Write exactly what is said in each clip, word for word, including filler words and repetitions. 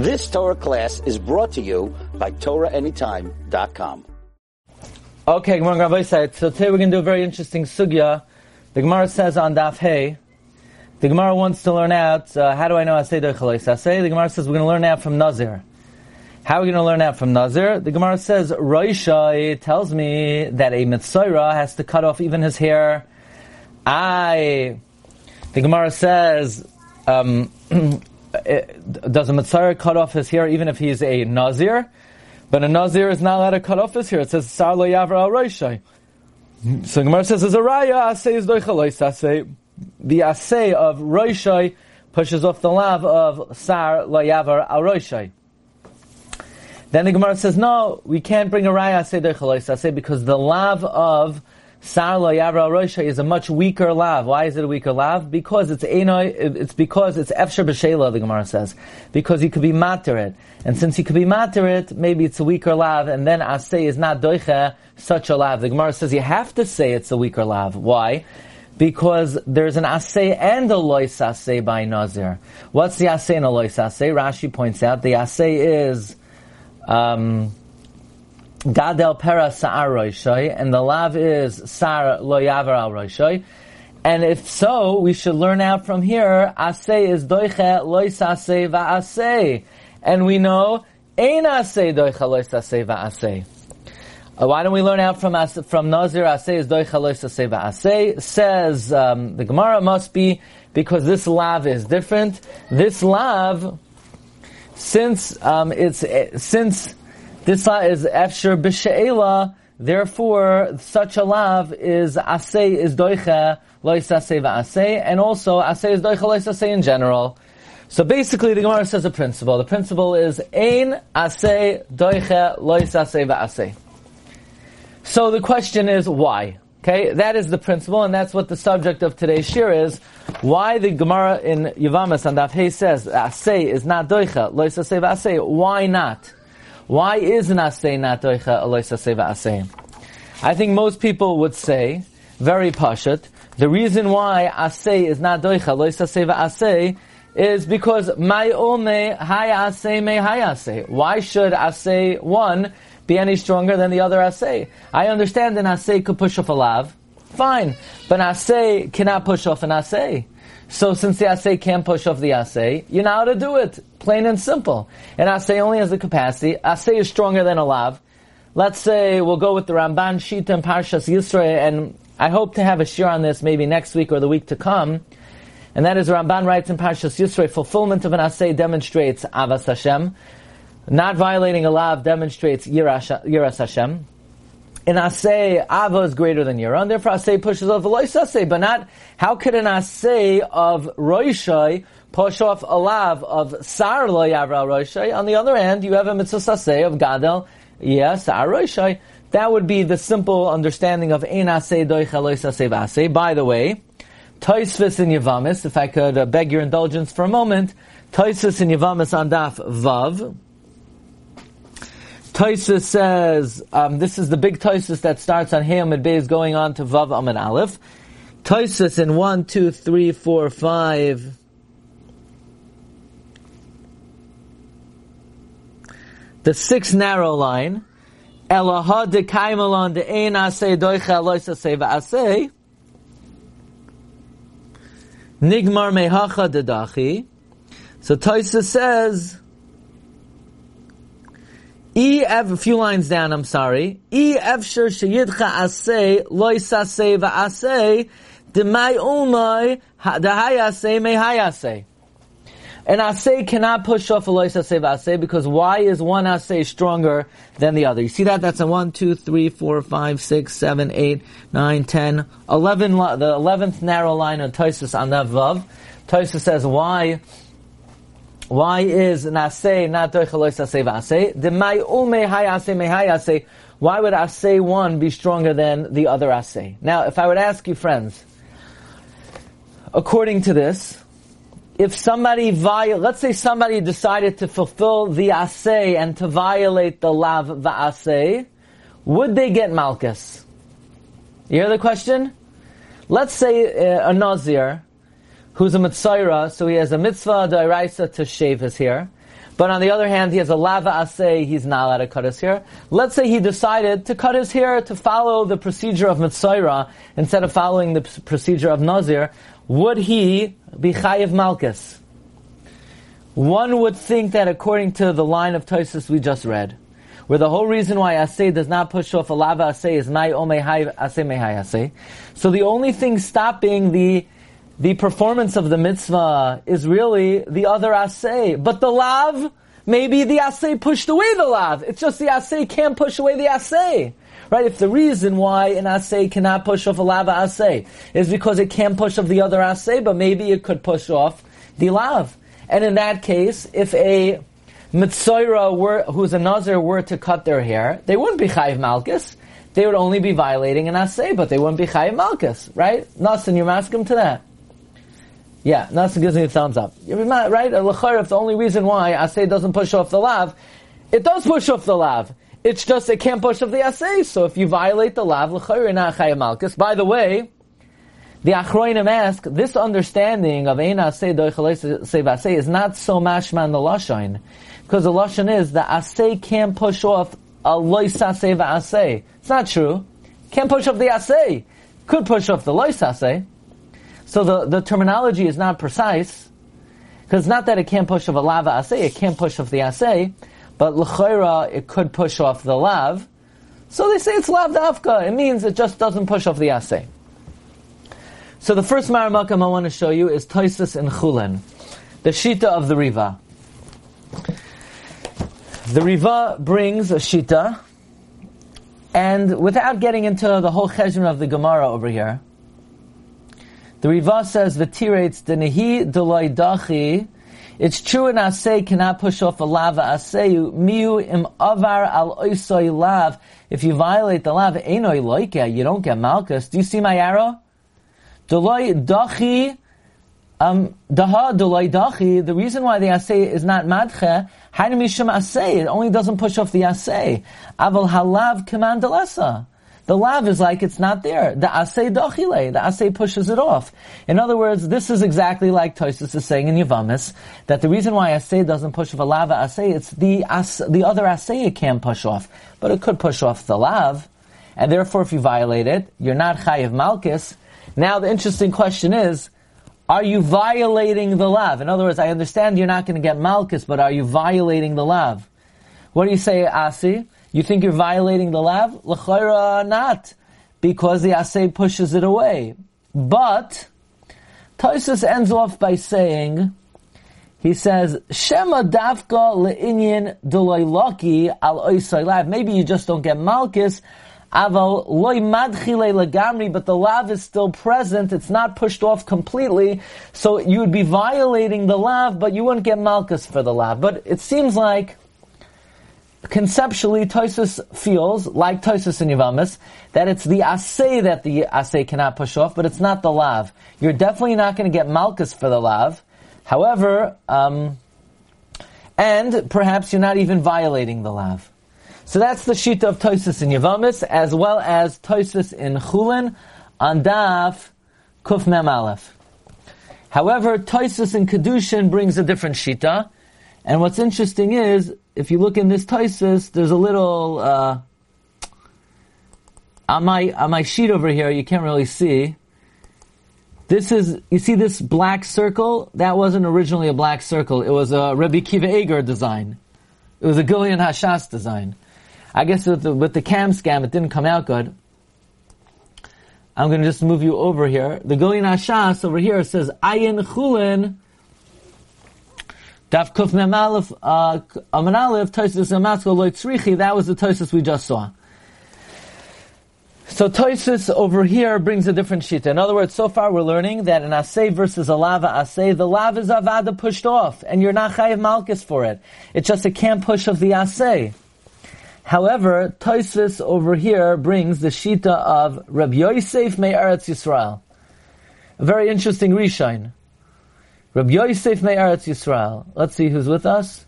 This Torah class is brought to you by Torah Anytime dot com. Okay, Gemara Rabbi said, so today we're going to do a very interesting sugya. The Gemara says on Daf Hey, the Gemara wants to learn out, uh, how do I know Aseder Chalais Aseh? The Gemara says we're going to learn out from Nazir. How are we going to learn out from Nazir? The Gemara says, Roishai tells me that a Mitzora has to cut off even his hair. I, the Gemara says, um, does a Mitzora cut off his hair even if he is a Nazir? But a Nazir is not allowed to cut off his hair. It says, Sar lo yavra al Roishai. So the Gemara says, as a Raya, Aseh is doicha lois Aseh. The Aseh of Roishai pushes off the lav of Sar lo yavra al Roishai. Then the Gemara says, no, we can't bring a Raya Aseh doicha lois Aseh because the lav of Sar lo yavra al Roishai is a much weaker lav. Why is it a weaker lav? Because it's enoi, it's because it's efshar b'sheila, the Gemara says. Because he could be materit. And since he could be materit, maybe it's a weaker lav, and then Aseh is not doicha such a lav. The Gemara says you have to say it's a weaker lav. Why? Because there's an Aseh and a lois Aseh by Nazir. What's the Aseh and a lois Aseh? Rashi points out the Aseh is Um, Gadel Pera Sa'ar Roishai, and the Lav is Sar Lo Yavar Al Roishai. And if so, we should learn out from here, Aseh is Doiche Lois Aseh Va'aseh. And we know, Ein Aseh Doiche Lois Aseh Va'aseh. Why don't we learn out from As- from Nazir, Aseh is Doiche Lois Aseh Va'aseh? Says, um, the Gemara must be, because this Lav is different. This Lav, Since um, it's uh, since this law is efshar b'she'ela, therefore such a lav is aseh is doicha lois aseh va'aseh, and also aseh is doicha lois aseh in general. So basically, the Gemara says a principle. The principle is ein aseh doicha lois aseh va'aseh. So the question is why? Okay, that is the principle, and that's what the subject of today's shir is. Why the Gemara in Yevamos on Daf Hey says Aseh is not doicha, lois aseh v'aseh. Why not? Why is an Aseh not doicha, lois aseh v'aseh? I think most people would say, very pashut, the reason why Aseh is not doicha, lois aseh v'aseh, is because my ome hay aseh me hay aseh. Why should Aseh one be any stronger than the other Aseh? I understand an Aseh could push off a lav, fine, but an Aseh cannot push off an Aseh. So since the Aseh can't push off the Aseh, you know how to do it, plain and simple. And Aseh only has the capacity, Aseh is stronger than a lav. Let's say we'll go with the Ramban Shita and Parshas Yisrael, and I hope to have a shir on this maybe next week or the week to come, and that is Ramban writes in Parshas Yisrael, fulfillment of an Aseh demonstrates Avas Hashem. Not violating a lav demonstrates Yiras Hashem. An Aseh, Ava is greater than Yirah, and therefore Aseh pushes off a lois Aseh, but not, how could an Aseh of Roishai push off a lav of Sar Lo Yavra Roishai? On the other hand, you have a Mitzvah Aseh of Gadel, yes, Sar Roishai. That would be the simple understanding of Ein Aseh Doicha Lois Aseh V'Aseh. By the way, Tosefta in Yevamos, if I could uh, beg your indulgence for a moment, Tosefta in Yevamos on Daf Vav, Tosefta says, um, this is the big Tosefta that starts on Hey Amid Beis going on to Vav Amid Aleph. Tosefta in one, two, three, four, five. The sixth narrow line. Eloha dekaimalon de ein aseh doicha lois aseh v'aseh. Nigmar mehacha dedachi. So Tosefta says, E ev, a few lines down, I'm sorry. E evshir sheyidcha aseh, lois aseh v'aseh, demai umai, dehai aseh, mehai aseh. An aseh cannot push off a lois aseh v'aseh, because why is one aseh stronger than the other? You see that? That's a one, two, three, four, five, six, seven, eight, nine, ten, eleven, the eleventh narrow line of Tosefta on that vav. Tosefta says, why? Why is an aseh not doicha lois aseh v'aseh? The mai ume hay aseh me hay aseh. Why would aseh one be stronger than the other aseh? Now, if I would ask you, friends, according to this, if somebody violates, let's say somebody decided to fulfill the aseh and to violate the lav v'aseh, would they get malchus? You hear the question? Let's say uh, a nazir, who's a mitzora, so he has a mitzvah d'oraisa to shave his hair. But on the other hand, he has a lava asay, he's not allowed to cut his hair. Let's say he decided to cut his hair to follow the procedure of Mitzora instead of following the procedure of Nazir. Would he be Chayiv Malkus? One would think that according to the line of Tosefta we just read, where the whole reason why asay does not push off a lava asay is nai omei hai asay mehai asay. So the only thing stopping the The performance of the mitzvah is really the other asay. But the lav, maybe the asay pushed away the lav. It's just the asay can't push away the asay. Right? If the reason why an asay cannot push off a lav asay is because it can't push off the other asay, but maybe it could push off the lav. And in that case, if a mitzora were, who's a nazir were to cut their hair, they wouldn't be chayiv malkus. They would only be violating an asay, but they wouldn't be chayiv malkus. Right? Nasan, you're masking to that. Yeah, Nassim gives me a thumbs up. Right? L'charav, the only reason why asay doesn't push off the lav, it does push off the lav. It's just it can't push off the asay. So if you violate the lav, l'charav, you're not chayav malkus. By the way, the Achroinim ask, this understanding of ein asay doichel asay v'asay is not so mashman the lashon, because the lashon is the asay can't push off a lois asay v'asay. It's not true. Can't push off the asay. Could push off the lois asay. So the, the terminology is not precise, because it's not that it can't push off a lava asay, it can't push off the asay, but l'choira, it could push off the lav. So they say it's lav dafka, it means it just doesn't push off the asay. So the first maramakam I want to show you is Tosefta in Chulin, the shita of the Riva. The Riva brings a shita, and without getting into the whole cheshbon of the Gemara over here, the Riva says, "V'tirates denehi deloi dachi." It's true an asay cannot push off a lava asayu miu im avar al oisoi lav. If you violate the lav, enoi loike, you don't get malchus. Do you see my arrow? Deloi dachi, um, daha deloi dachi. The reason why the asay is not madche, hainu mishum asay. It only doesn't push off the asay. Aval halav kaman delasa. The lav is like it's not there. The asay dochile, the asay pushes it off. In other words, this is exactly like Tosefta is saying in Yevamos, that the reason why asay doesn't push off a lava asay, it's the as, the other asay it can push off, but it could push off the lav, and therefore if you violate it, you're not chayiv malkus. Now the interesting question is, are you violating the lav? In other words, I understand you're not going to get malkus, but are you violating the lav? What do you say, Asi? You think you're violating the lav? L'chayra not, because the asay pushes it away. But Tosefta ends off by saying, he says, "Shema davka le'inyan deloylaki al oisay lav." Maybe you just don't get malchus. Aval loy madchile legamri, but the lav is still present. It's not pushed off completely. So you would be violating the lav, but you wouldn't get malchus for the lav. But it seems like, conceptually, Tosefta feels, like Tosefta in Yevamos, that it's the asay that the asay cannot push off, but it's not the lav. You're definitely not going to get malchus for the lav. However, um, and perhaps you're not even violating the lav. So that's the shita of Tosefta in Yevamos, as well as Tosefta in Chulin, on Daf Kuf Mem Aleph. However, Tosefta in Kedushin brings a different shita, and what's interesting is, if you look in this Tosefta, there's a little, uh, on my, on my sheet over here, you can't really see. This is, you see this black circle? That wasn't originally a black circle. It was a Rabbi Akiva Eger design. It was a Gilyon HaShas design. I guess with the, with the cam scam, it didn't come out good. I'm going to just move you over here. The Gilyon HaShas over here says, Ayin Chulin, Daf Kuf Mem Aleph, Aman Aleph, Tosefta Amasko Lo Tzrichi. That was the Tosefta we just saw. So Tosefta over here brings a different shita. In other words, so far we're learning that an asay versus a lava asay, the lava is avada pushed off, and you're not chayiv malkus for it. It's just a can't push of the asay. However, Tosefta over here brings the shita of Rabbi Yosef mei Eretz Yisrael. A very interesting rishon. Rabbi Yosef mei Eretz Yisrael. Let's see who's with us.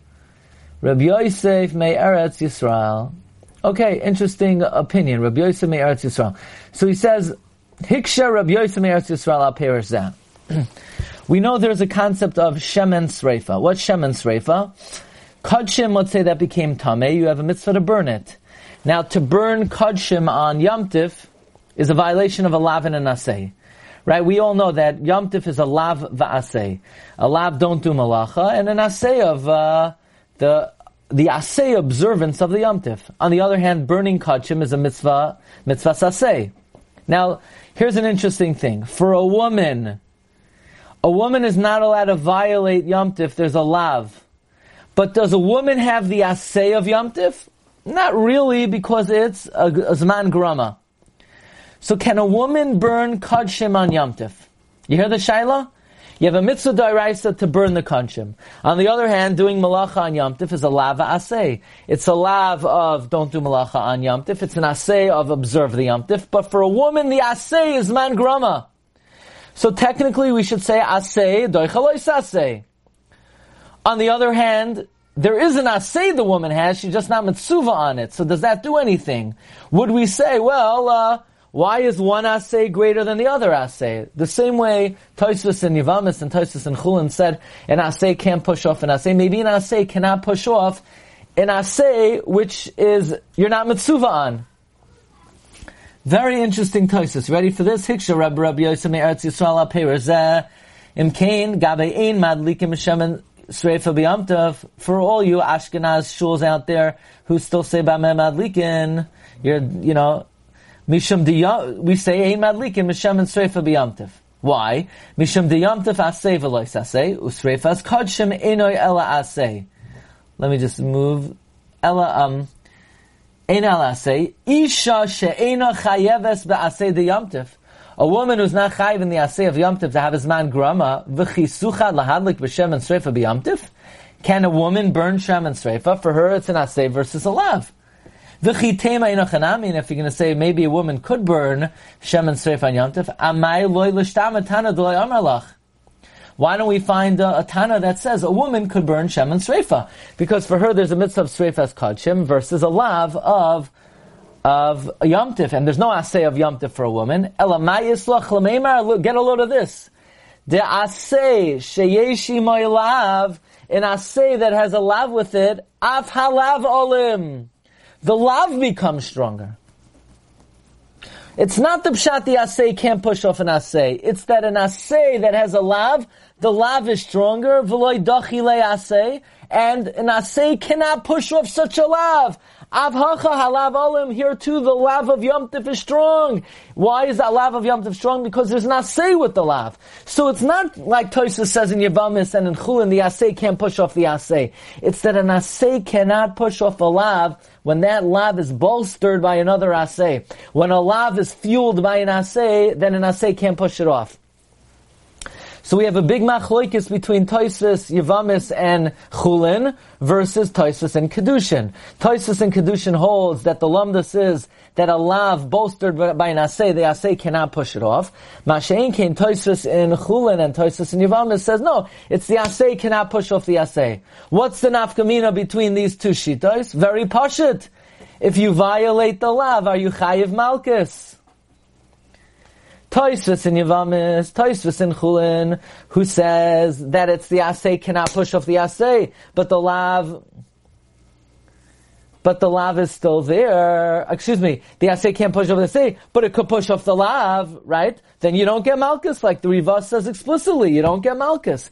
Rabbi Yosef mei Eretz Yisrael. Okay, interesting opinion. Rabbi Yosef mei Eretz Yisrael. So he says, Hiksha Rabbi Yosef mei Eretz Yisrael al perish zeh. We know there's a concept of shemen sreifa. What's shemen sreifa? Kadshim, let's say that became Tameh, you have a mitzvah to burn it. Now, to burn Kadshim on Yom Tif is a violation of a lav and an aseh. Right? We all know that Yom Tif is a lav va'aseh. A lav don't do malacha, and an aseh of uh, the the aseh observance of the Yom Tif. On the other hand, burning Kadshim is a mitzvah, mitzvah aseh. Now, here's an interesting thing. For a woman, a woman is not allowed to violate Yom Tif, there's a lav. But does a woman have the aseh of Yom Tif? Not really, because it's a, a Zman Grama. So can a woman burn Kadshim on Yom Tif? You hear the Shaila? You have a mitzvah d'oraisa to burn the Kadshim. On the other hand, doing malacha on Yom Tif is a lav aseh. It's a lav of don't do malacha on Yom Tif. It's an aseh of observe the Yom Tif. But for a woman, the aseh is Zman Grama. So technically, we should say aseh doichalois aseh. On the other hand, there is an aseh the woman has, she's just not mitzuva on it. So does that do anything? Would we say, well, uh, why is one aseh greater than the other aseh? The same way Tosefta and Yevamos and Tosefta and Chulin said, an aseh can't push off an aseh. Maybe an aseh cannot push off an aseh which is, you're not mitzuva on. Very interesting Tosefta. Ready for this? Hiksha Rabbi Rabbi Yosef mei Eretz Yisrael apeirazeh imkain gabe ein madlikim shemen. For all you Ashkenaz shuls out there who still say Bameh Madlikin, you're, you know, Mishum de we say Ein Madlikin, Mishem and Sreifa b'Yamtiv. Why? Mishum de Yamtiv Aseh v'Lois Aseh, Usreifas Kodshim Enoi Ela Aseh. Let me just move. Ela, um, Ein Ela Aseh. Isha She'ena Chayeves b'Aseh de Yamtiv. A woman who's not chayiv in the aseh of Yom Tif to have his man grama v'chisucha lahadlik b'shem and sreifa b'Yom Tif. Can a woman burn shem and sreifa? For her, it's an aseh versus a lav. V'chitema inochanami. And if you're going to say maybe a woman could burn shem and sreifa on Yom Tif, amai loy l'shtama tana d'loy amarlach. Why don't we find a, a tana that says a woman could burn shem and sreifa? Because for her, there's a mitzvah of sreifas kodshim versus a lav of. of Yom Tif, and there's no aseh of Yom Tif for a woman. Get a load of this. The aseh sheyeshi my lav, an aseh that has a lav with it, af halav olim. The lav becomes stronger. It's not the pshat the aseh can't push off an aseh. It's that an aseh that has a lav, the lav is stronger, v'loi dochile aseh, and an aseh cannot push off such a lav. Avhacha halav olim, here too, the lav of Yom Tif is strong. Why is that lav of Yom Tif strong? Because there's an aseh with the lav. So it's not like Tosefta says in Yevamos and in Chulin, the aseh can't push off the aseh. It's that an aseh cannot push off a lav when that lav is bolstered by another aseh. When a lav is fueled by an aseh, then an aseh can't push it off. So we have a big machloikis between Tosefta, Yevamos, and Chulin versus Tosefta and Kedushin. Tosefta and Kedushin holds that the lumdus is that a lav bolstered by an aseh, the aseh cannot push it off. Mashein came Tosefta in Chulin and Tosefta in Yevamos says no, it's the aseh cannot push off the aseh. What's the nafkamina between these two shitos? Very pashut. If you violate the lav, are you chayiv malchus? Tosefta in Yevamos, Tosefta in Chulin, who says that it's the aseh cannot push off the aseh, but the lav, but the lav is still there. Excuse me, the aseh can't push off the aseh, but it could push off the lav, right? Then you don't get malchus, like the Riva says explicitly, you don't get malchus.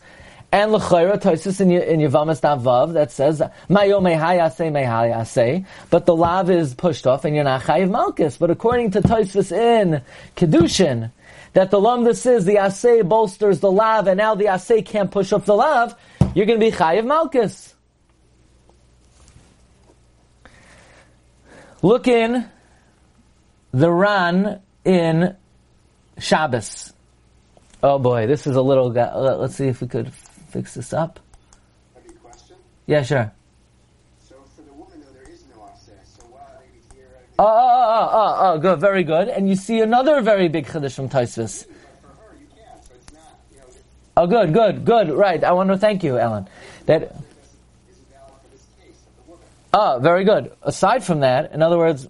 And l'chayra Tosefta in Yevamos Davav that says mayo mehay aseh mehay aseh, but the lav is pushed off and you're not chayiv malchus. But according to Tosefta in Kedushin, that the lumdus is the aseh bolsters the lav, and now the aseh can't push off the lav, you're going to be chayiv malchus. Look in the Ran in Shabbos. Oh boy, this is a little. Let's see if we could. Fix this up. Have you a question? Yeah, sure. So for the woman, though, there is no aseh. So why are they here? Oh, oh, oh, oh, oh, good, very good. And you see another very big chiddush from Tosefta. But for her, you can't, so it's not. You know, it's, oh, good, good, good. Right. I want to thank you, Ellen. That isn't valid for this case of the woman. Oh, very good. Aside from that, in other words,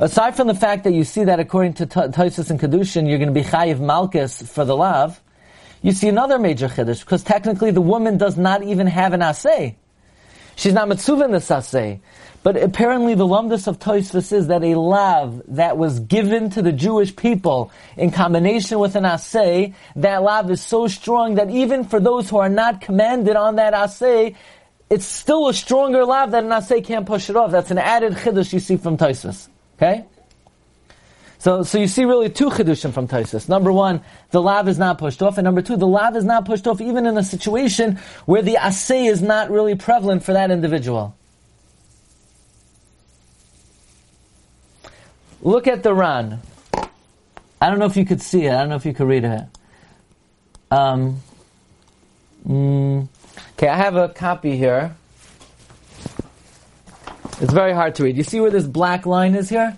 aside from the fact that you see that according to Tosefta and Kedushin, you're going to be chayiv malchus for the lav. You see another major chiddush, because technically the woman does not even have an aseh. She's not Mitzuva in the Saseh. But apparently the lumdus of Tosefta is that a lav that was given to the Jewish people in combination with an aseh, that lav is so strong that even for those who are not commanded on that aseh, it's still a stronger lav that an aseh can't push it off. That's an added chidush you see from Tosefta. Okay? So so you see really two chidushim from Tosefta. Number one, the lav is not pushed off. And number two, the lav is not pushed off even in a situation where the aseh is not really prevalent for that individual. Look at the Ran. I don't know if you could see it. I don't know if you could read it. Um, mm, okay, I have a copy here. It's very hard to read. You see where this black line is here?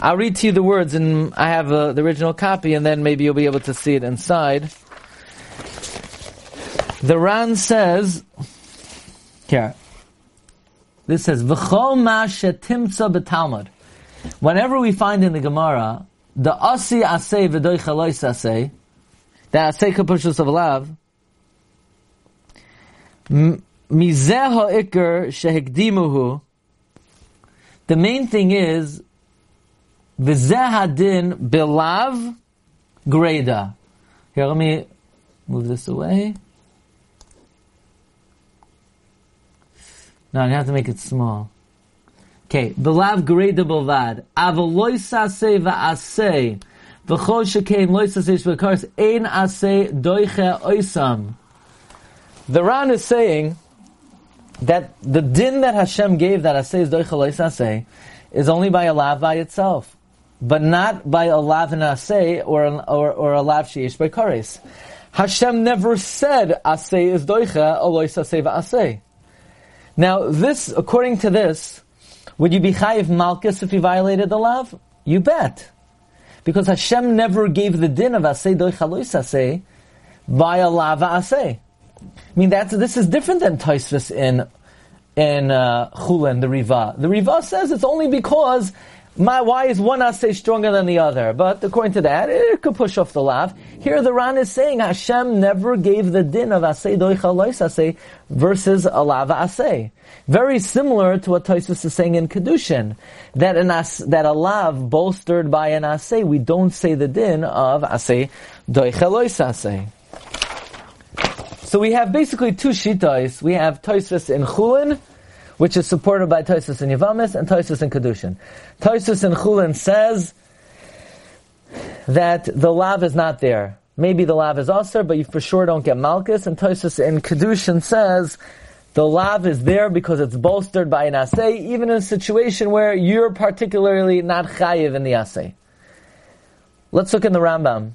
I'll read to you the words, and I have uh, the original copy, and then maybe you'll be able to see it inside. The Ran says, here, this says, V'chol ma shetimtza b'talmud. Whenever we find in the Gemara the asi asay v'doich halois asay, the asay kapushus of lav, mizeh ha'iker shehikdimuhu. The main thing is v'zeh hadin belav greda. Here, let me move this away. No, I have to make it small. Okay, belav greda belvad. Avaloisa se vaase. V'chol shekain loisa se shvekars ein ase doiche oisam. The Ran is saying that the din that Hashem gave that ase is doiche loisa se is only by a lav by itself, but not by a lav in ase or an, or or a lav sheish bekaris. Hashem never said ase is doiche loisa se vaase. Now this, according to this, would you be chayiv malchus if you violated the lav? You bet. Because Hashem never gave the din of aseh doich halois aseh by a lav aseh. I mean, that's, this is different than Tosefta in in uh, Chulin, the Riva. The Riva says it's only because my why is one aseh stronger than the other? But according to that, it could push off the lav. Here the Ran is saying Hashem never gave the din of aseh doich halois aseh versus a lav aseh. Very similar to what Tosefta is saying in Kedushin, that an as, that a lav bolstered by an aseh, we don't say the din of aseh doichelois aseh. So we have basically two shitais. We have Tosefta in Chulin, which is supported by Tosefta in Yevamos, and Tosefta in Kedushin. Tosefta in Chulin says that the lav is not there. Maybe the lav is also, but you for sure don't get malchus. And Tosefta in Kedushin says the lav is there because it's bolstered by an aseh, even in a situation where you're particularly not chayiv in the aseh. Let's look in the Rambam.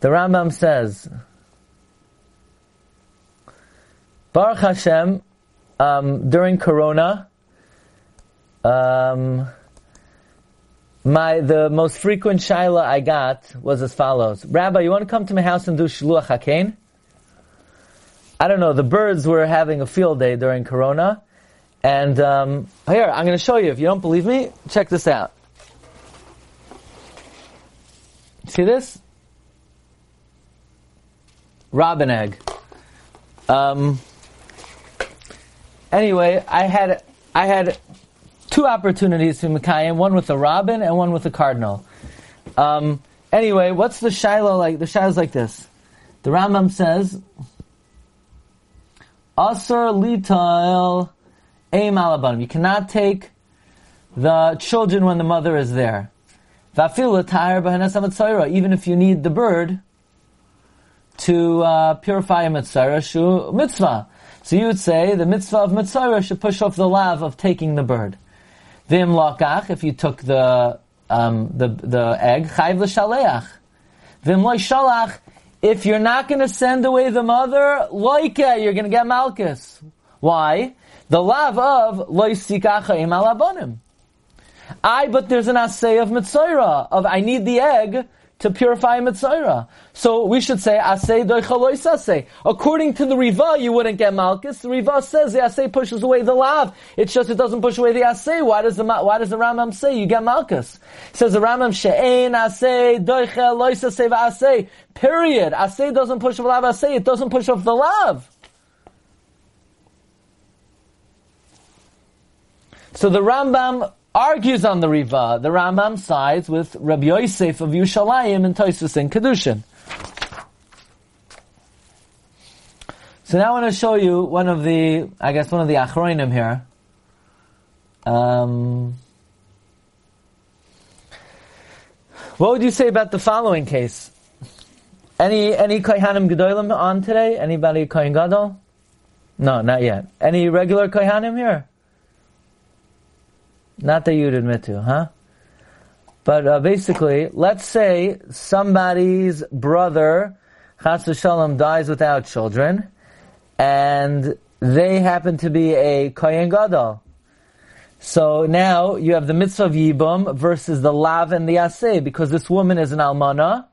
The Rambam says, Baruch Hashem, um, during Corona, um, my the most frequent shaila I got was as follows. Rabbi, you want to come to my house and do shluach hakein? I don't know, the birds were having a field day during Corona. And um, here, I'm going to show you. If you don't believe me, check this out. See this? Robin egg. Um, anyway, I had I had two opportunities to Mekayim, one with a robin and one with a cardinal. Um, anyway, what's the Shiloh like? The Shiloh's like this. The Rambam says, Asur lital aim alabanim. You cannot take the children when the mother is there. Even if you need the bird to uh, purify a mitzora, mitzvah. So you would say the mitzvah of mitzora should push off the lav of taking the bird. V'im lakach, if you took the um, the the egg, chayv l'shaleach. V'im loy shalach. If you're not going to send away the mother, loike, you're going to get malchus. Why? The lav of loisikacha im alabonim. I, but there's an asay of mitzora, of I need the egg to purify mitzora. So we should say asay doichalois asay. According to the Riva, you wouldn't get malchus. The Riva says the asay pushes away the lav. It's just it doesn't push away the asay. Why does the Why does the Rambam say you get malchus? It says the Rambam she'ein asay doichalois asay v'asay. Period. Asay doesn't push off the lav. Asay, it doesn't push off the lav. So the Rambam argues on the Riva. The Rambam sides with Rabbi Yosef of Yushalayim and Tosefta and Kedushin. So now I want to show you one of the, I guess one of the Achronim here. Um, what would you say about the following case? Any any Kohanim Gedolim on today? Anybody Kohen Gadol? No, not yet. Any regular Kohanim here? Not that you'd admit to, huh? But uh, basically, let's say somebody's brother, Chas v'Shalom, dies without children, and they happen to be a Kohen Gadol. So now you have the mitzvah of Yibum versus the Lav and the Yaseh, because this woman is an Almana,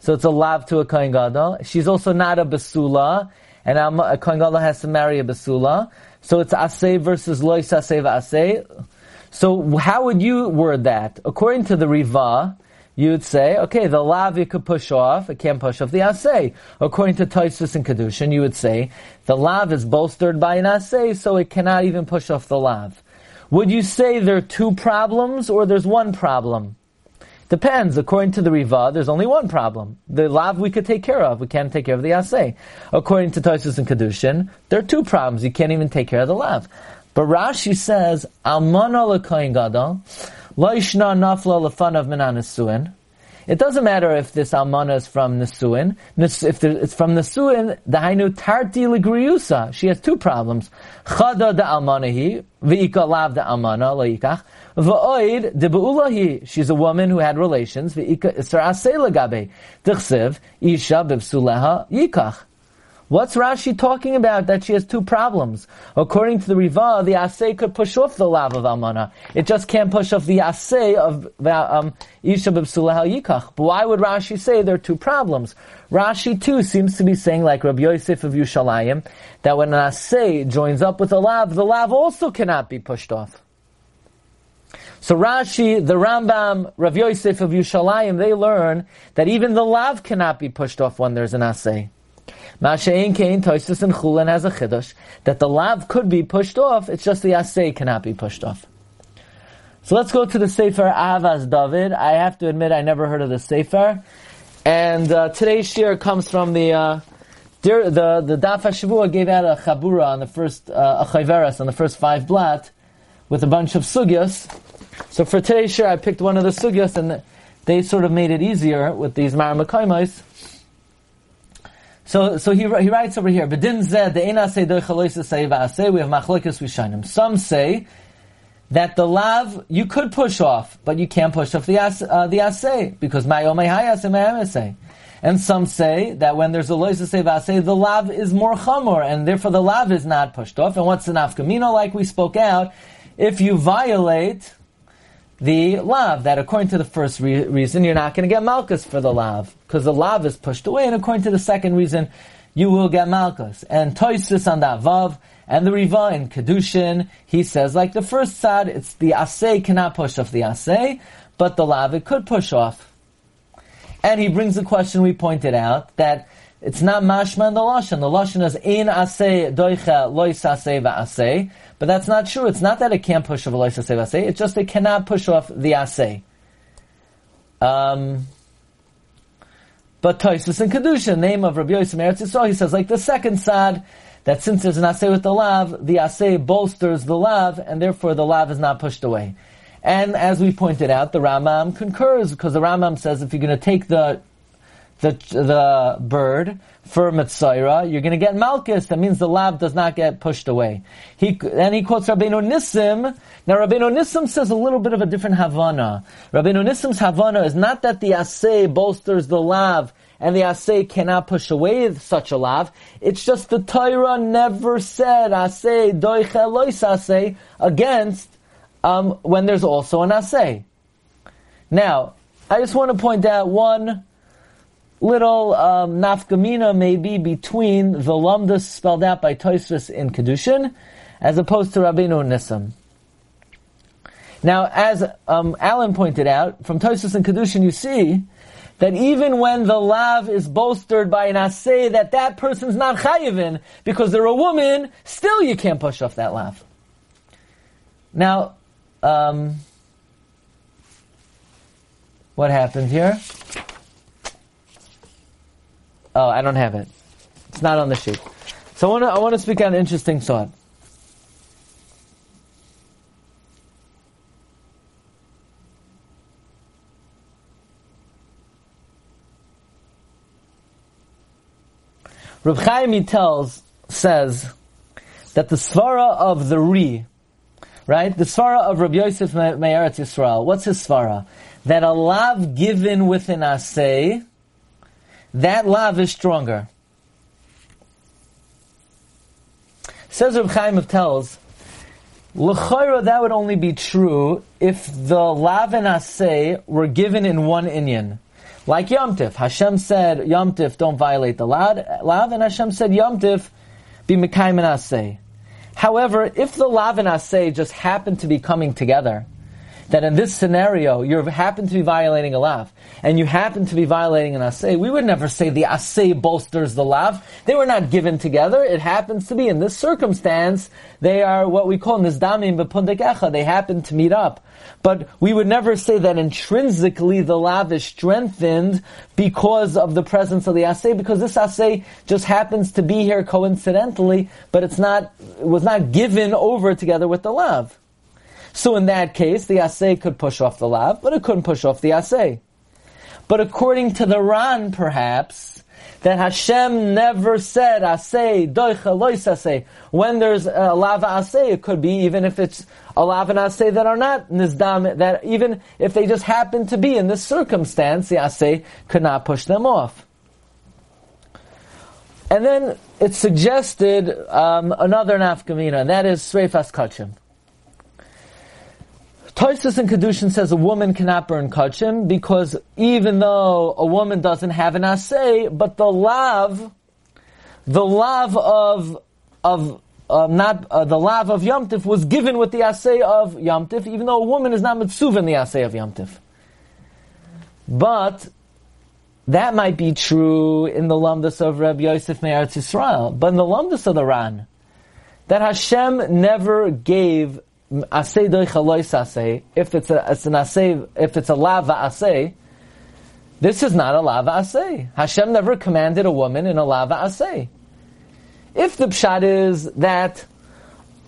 so it's a Lav to a Kohen Gadol. She's also not a Basula, and a Kohen Gadol has to marry a Basula, so it's Aseh versus Lois Aseh v'Aseh. So how would you word that? According to the Riva, you'd say, okay, the Lav you could push off, it can't push off the Aseh. According to Tosefta and Kedushin, you would say, the Lav is bolstered by an Aseh, so it cannot even push off the Lav. Would you say there are two problems or there's one problem? Depends. According to the Riva, there's only one problem. The Lav we could take care of. We can't take care of the Aseh. According to Tosefta and Kedushin, there are two problems. You can't even take care of the Lav. But Rashi says, Almana leKohen Gadol, lo yishna nafla lefanav min haNisuin. It doesn't matter if this Almana is from Nisuin. If it's from Nisuin, the Hainu Tarti Legriusa. She has two problems. Chada de Almanahi, V'ika Lav de Almana, Lo Yikach. V'oid de Be'ulahi. She's a woman who had relations. V'ika Isra Aseh Legabe. D'chsev, Isha B'vsuleha Yikach. What's Rashi talking about that she has two problems? According to the Riva, the Aseh could push off the Lav of Almana. It just can't push off the Aseh of um, Isha B'Bsulehal Yikach. But why would Rashi say there are two problems? Rashi too seems to be saying, like Rabbi Yosef of Yushalayim, that when an Aseh joins up with a Lav, the Lav also cannot be pushed off. So Rashi, the Rambam, Rabbi Yosef of Yushalayim, they learn that even the Lav cannot be pushed off when there's an Aseh. Ma'ashein Kain, Tosefta and Chulin has a chiddush that the Lav could be pushed off, it's just the Aseh cannot be pushed off. So let's go to the Sefer Avas David. I have to admit I never heard of the Sefer. And uh, today's shir comes from the uh, the the Daf HaShavua gave out a Chabura on the first uh, a Chayveras on the first five blat with a bunch of sugyas. So for today's shir I picked one of the sugyas and they sort of made it easier with these Maramakoimos. So, so he he writes over here. Bedin zeh de'ein aseh doichel lois aseh va'aseh. We have machlokas rishonim. Some say that the Lav you could push off, but you can't push off the as, uh, the aseh because ma'yomei hayaseh ma'yomei. And some say that when there's a lois aseh va'aseh, the Lav is more chamor, and therefore the Lav is not pushed off. And what's the nafkamino? Like we spoke out, if you violate the Lav, that according to the first re- reason, you're not going to get Malkus for the Lav, because the Lav is pushed away, and according to the second reason, you will get Malkus. And Tosefta on that Vav, and the Riva in Kedushin, he says, like the first Tzad, it's the Aseh cannot push off the Aseh, but the Lav, it could push off. And he brings the question we pointed out, that it's not mashma in the Lashon. The Lashon is ein aseh doicha lois aseh va'aseh. But that's not true. It's not that it can't push off a lois aseh va'aseh. It's just it cannot push off the aseh. Um, but Tosefta and Kedushin, name of Rabbi Yosef mei Eretz Yisrael, he says, like the second sad, that since there's an aseh with the Lav, the aseh bolsters the Lav, and therefore the Lav is not pushed away. And as we pointed out, the Rambam concurs, because the Rambam says if you're going to take the The the bird for Mitzora, you're going to get Malkus. That means the Lav does not get pushed away. He and he quotes Rabbeinu Nissim. Now Rabbeinu Nissim says a little bit of a different Havana. Rabbeinu Nissim's Havana is not that the Aseh bolsters the Lav and the Aseh cannot push away such a Lav. It's just the Torah never said Aseh doiche lois Aseh against um, when there's also an Aseh. Now I just want to point out one little um, nafkamina maybe between the lamdas spelled out by Tosefta in Kedushin, as opposed to Rabbeinu Nissim. Now, as um, Alan pointed out, from Tosefta in Kedushin, you see that even when the Lav is bolstered by an Aseh, that that person's not chayivin because they're a woman. Still, you can't push off that Lav. Now, Um, what happened here? Oh, I don't have it. It's not on the sheet. So I want to I want to speak on an interesting thought. Rav Chaim, he tells, says that the svara of the Ri, right? The svara of Rabbi Yosef mei Eretz Yisrael. What's his svara? That a lav given with an aseh, that lav is stronger. Says Rav Chaim, tells, l'chayra, that would only be true if the lav and aseh were given in one inyan. Like Yom Tif, Hashem said, Yom Tif, don't violate the lav, and Hashem said, Yom Tif, be mekayim and aseh. However, if the lav and aseh just happen to be coming together, that in this scenario, you happen to be violating a lav, and you happen to be violating an aseh, we would never say the aseh bolsters the lav. They were not given together. It happens to be, in this circumstance, they are what we call nizdamim b'pundik echa. They happen to meet up. But we would never say that intrinsically the lav is strengthened because of the presence of the aseh, because this aseh just happens to be here coincidentally, but it's not, it was not given over together with the lav. So in that case, the aseh could push off the lav, but it couldn't push off the aseh. But according to the Ran, perhaps, that Hashem never said aseh, doicha, lois aseh. When there's a lav aseh, it could be, even if it's a lav and aseh that are not nizdam, that even if they just happen to be in this circumstance, the aseh could not push them off. And then it suggested um, another nafkamina, and that is sreifas kachim. Tosefta in Kedushin says a woman cannot burn kachim because even though a woman doesn't have an aseh, but the lav, the lav of of uh, not uh, the lav of Yom Tif was given with the aseh of Yom Tif, even though a woman is not mitzuva in the aseh of Yom Tif. But that might be true in the lamdas of Rabbi Yosef mei Eretz Yisrael, but in the lamdas of the Ran, that Hashem never gave aseh doicha lois aseh. If it's a it's an aseh, if it's a lava aseh, this is not a lava aseh. Hashem never commanded a woman in a lava aseh. If the pshat is that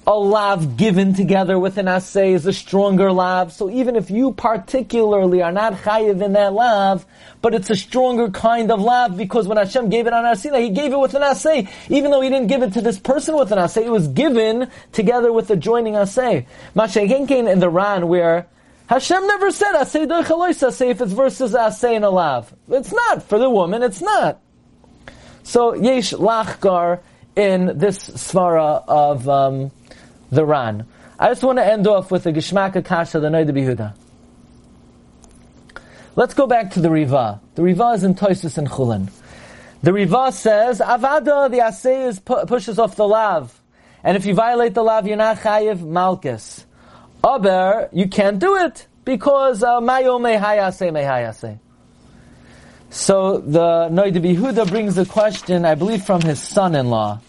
a lav given together with an aseh is a stronger lav, so even if you particularly are not chayiv in that lav, but it's a stronger kind of lav, because when Hashem gave it on Arsina, He gave it with an aseh. Even though He didn't give it to this person with an aseh, it was given together with the joining aseh. Mashe Genkein in the Ran, where Hashem never said aseh doicha lois aseh if it's versus aseh and a lav. It's not. For the woman, it's not. So, yesh lachgar in this svara of um, the Ran. I just want to end off with a Geshmak Akasha, the Noda BiYehuda. Let's go back to the Riva. The Riva is in Tosefta and Chulin. The Riva says, Avada, the aseh is pu- pushes off the lav. And if you violate the lav, you're not chayiv malchus. Aber, you can't do it, because mayo mehayaseh mehayaseh. So the Noda BiYehuda brings a question, I believe, from his son-in-law.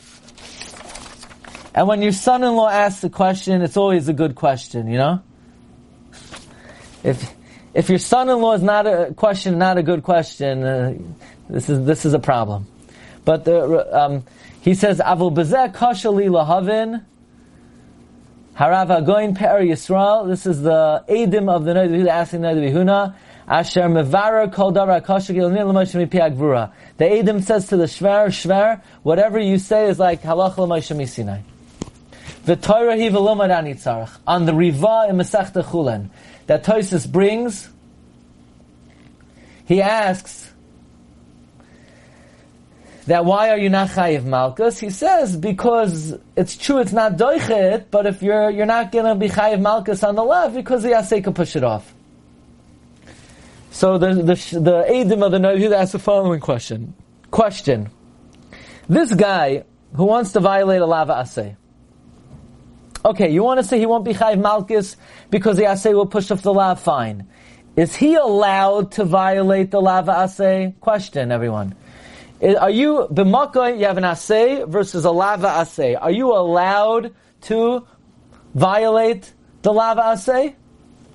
And when your son-in-law asks a question, it's always a good question, you know? If... If your son-in-law is not a question, not a good question, uh, this is this is a problem. But the, um, he says, "Avul bezeh kashali lahavin harav agoin pe'er Yisrael." This is the edim of the Noda BiYehuda asking Noda BiYehuda, "Asher mevarer kol davar kashal gilnei l'Moshe mipi ha'gvura." The edim says to the shver, "Shver, whatever you say is like halach l'Moshe miSinai." The Torah hi v'lo mod ani tzarich on the Riva in Masechta Chulin. That Tosefta brings, he asks that why are you not chayiv malchus? He says because it's true, it's not doichet, but if you're you're not going to be chayiv malchus on the lav because the aseh can push it off. So the the the edim of the Noda BiYehuda asks the following question: Question, this guy who wants to violate a lava aseh. Okay, you want to say he won't be chayiv malchus because the aseh will push off the lav, fine. Is he allowed to violate the lava aseh? Question, everyone. Are you, b'makay, you have an aseh versus a lava aseh. Are you allowed to violate the lava asay?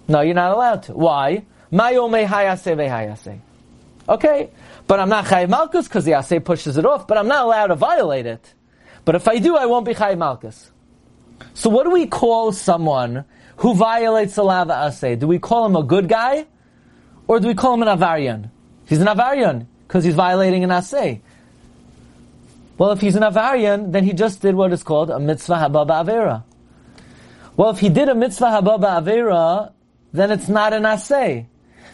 No, you're not allowed to. Why? Mayomei hayaseh vehayaseh. Okay, but I'm not chayiv malchus because the asay pushes it off, but I'm not allowed to violate it. But if I do, I won't be chayiv malchus. So what do we call someone who violates the lava asay? Do we call him a good guy? Or do we call him an avarian? He's an avarian because he's violating an asay. Well, if he's an avarian, then he just did what is called a mitzvah haba ba'avera. Well, if he did a mitzvah haba ba'avera, then it's not an asay.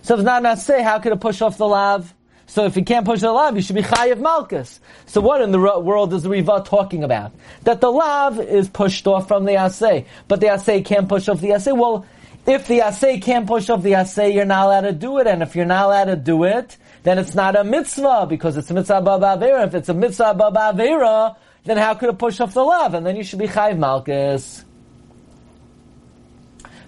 So if it's not an asay, how could it push off the lav? So if he can't push the lav, he should be chayiv malchus. So what in the world is the Riva talking about? That the lav is pushed off from the asay, but the asay can't push off the asay. Well, if the asay can't push off the asay, you're not allowed to do it. And if you're not allowed to do it, then it's not a mitzvah, because it's a mitzvah ba'avera. If it's a mitzvah ba'avera, then how could it push off the lav? And then you should be chayiv malchus.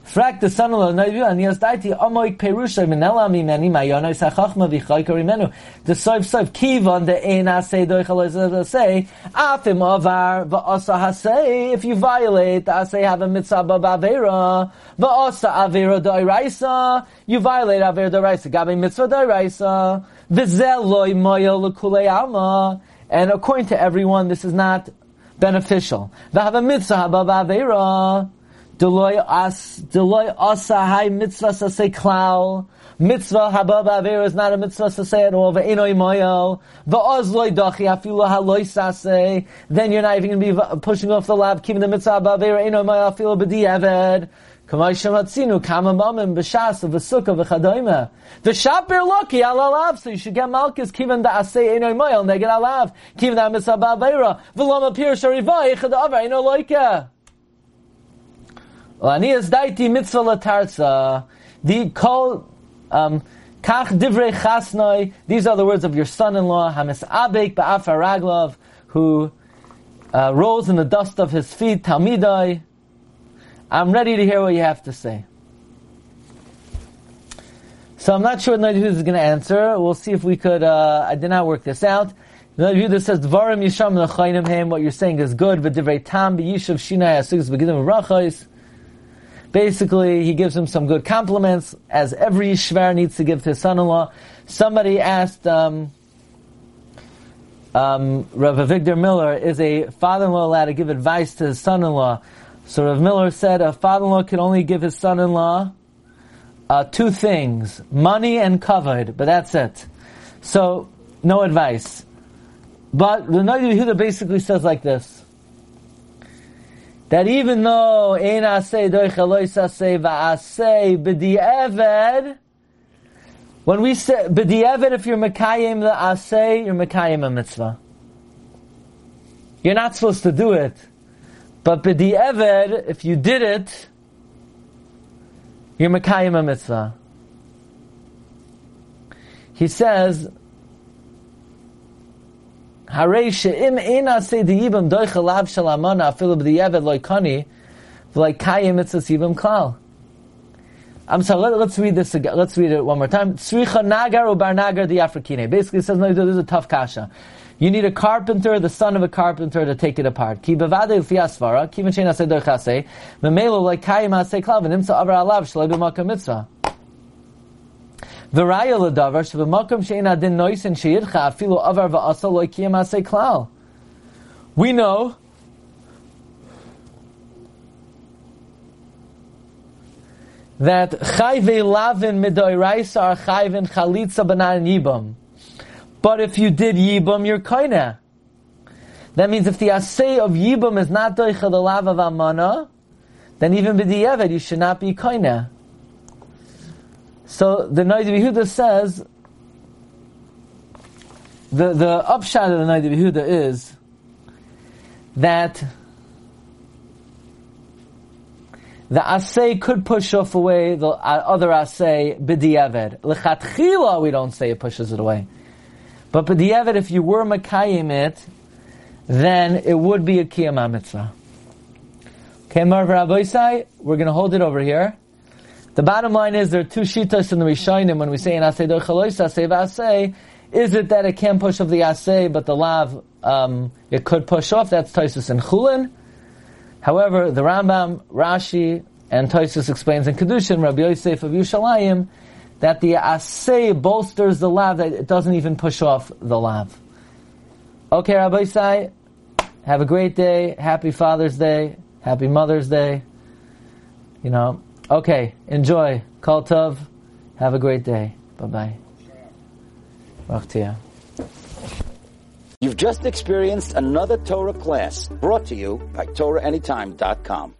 Frak the son of the Navi and Yasdaiti Omoik Perusha Minella Mimeni Mayonai Sachachma Vichaikarimenu. The Soif Soif Kivan the Ena say Doichalosa say Afim Ovar Va'osa Hasei. If you violate the Asay have a mitzvah ba'avera, Va'osa Avera Doiraisa, you violate Avera Doiraisa, Gabi Mitzvah Doiraisa, Vizeloi Moya Lukule Alma. And according to everyone, this is not beneficial. Vahava mitzvah ba'avera. Deloy as deloy asahai mitzvah say klal mitzvah haba ba'avera is not a mitzvah say at all. Ve'enoi moyel ve'ozloy dachi afilu haloy sase. Then you're not even going to be pushing off the lab, keeping the mitzvah ba'avera. Enoi moyel afilu b'diavad. Kamay shematzinu kama mamim b'shas v'suka v'chadoyma v'shapir loki alalav. So you should get malchus keeping the asay enoi moyel neged alav keeping the mitzvah ba'avera v'lama pir sharivai echad avar enoi loike. Lanias daiti mitzvah latarza. The kol um kach divrei chasnoi. These are the words of your son-in-law Hamis Abek ba'afaraglav, who uh, rolls in the dust of his feet. Talmidai, I'm ready to hear what you have to say. So I'm not sure what Noda BiYehuda is going to answer. We'll see if we could. Uh, I did not work this out. Noda BiYehuda says dvarim yisham lechayim heim. What you're saying is good. V'divrei tam b'yishuv shinai asugas b'gidim rachos. Basically, he gives him some good compliments, as every shver needs to give to his son-in-law. Somebody asked um, um, Rav Avigdor Miller, is a father-in-law allowed to give advice to his son-in-law? So Rav Miller said a father-in-law can only give his son-in-law uh, two things, money and kavod, but that's it. So, no advice. But the Noda BiYehuda basically says like this, that even though ein asay doich eloi sasay va'asay b'di'eved, when we say b'di'eved, if you're mekayim the asay, you're mekayim a mitzvah. You're not supposed to do it, but b'di'eved, if you did it, you're mekayim a mitzvah. He says, I'm sorry, let, let's read this again. Let's read it one more time. Basically, it says, no, this is a tough kasha. You need a carpenter, the son of a carpenter, to take it apart. V'raya l'davar sheb'makom she'ein adin noisen sheyidcha afilu avar va'asa lo kiyam asay klal. We know that chayvei lavin midoraisa are chayvin chalitza banan yibam. But if you did yibam, you're koineh. That means if the asay of yibam is not doicha the lav of amana, then even b'diavad you should not be koineh. So the Noda BiYehuda says, the, the upshot of the Noda BiYehuda is that the asay could push off away the other asay b'diavad. L'chatchila we don't say it pushes it away, but b'diavad if you were makayim it, then it would be a kiyama mitzvah. Okay, Mar V'Raboisai, we're going to hold it over here. The bottom line is there are two shitas in the Rishonim when we say an asay doicha lois asay v'asay. Is it that it can push off the asay, but the lav um, it could push off? That's Tosefta and Chulin. However, the Rambam, Rashi, And Tosefta explains in Kedushin, Rabbi Yosef of Yerushalayim, that the asay bolsters the lav, that it doesn't even push off the lav. Okay, Rabbi Yosef, have a great day. Happy Father's Day. Happy Mother's Day. You know, okay, enjoy. Kol tov. Have a great day. Bye-bye. Rachtia. You've just experienced another Torah class brought to you by Torah Anytime dot com.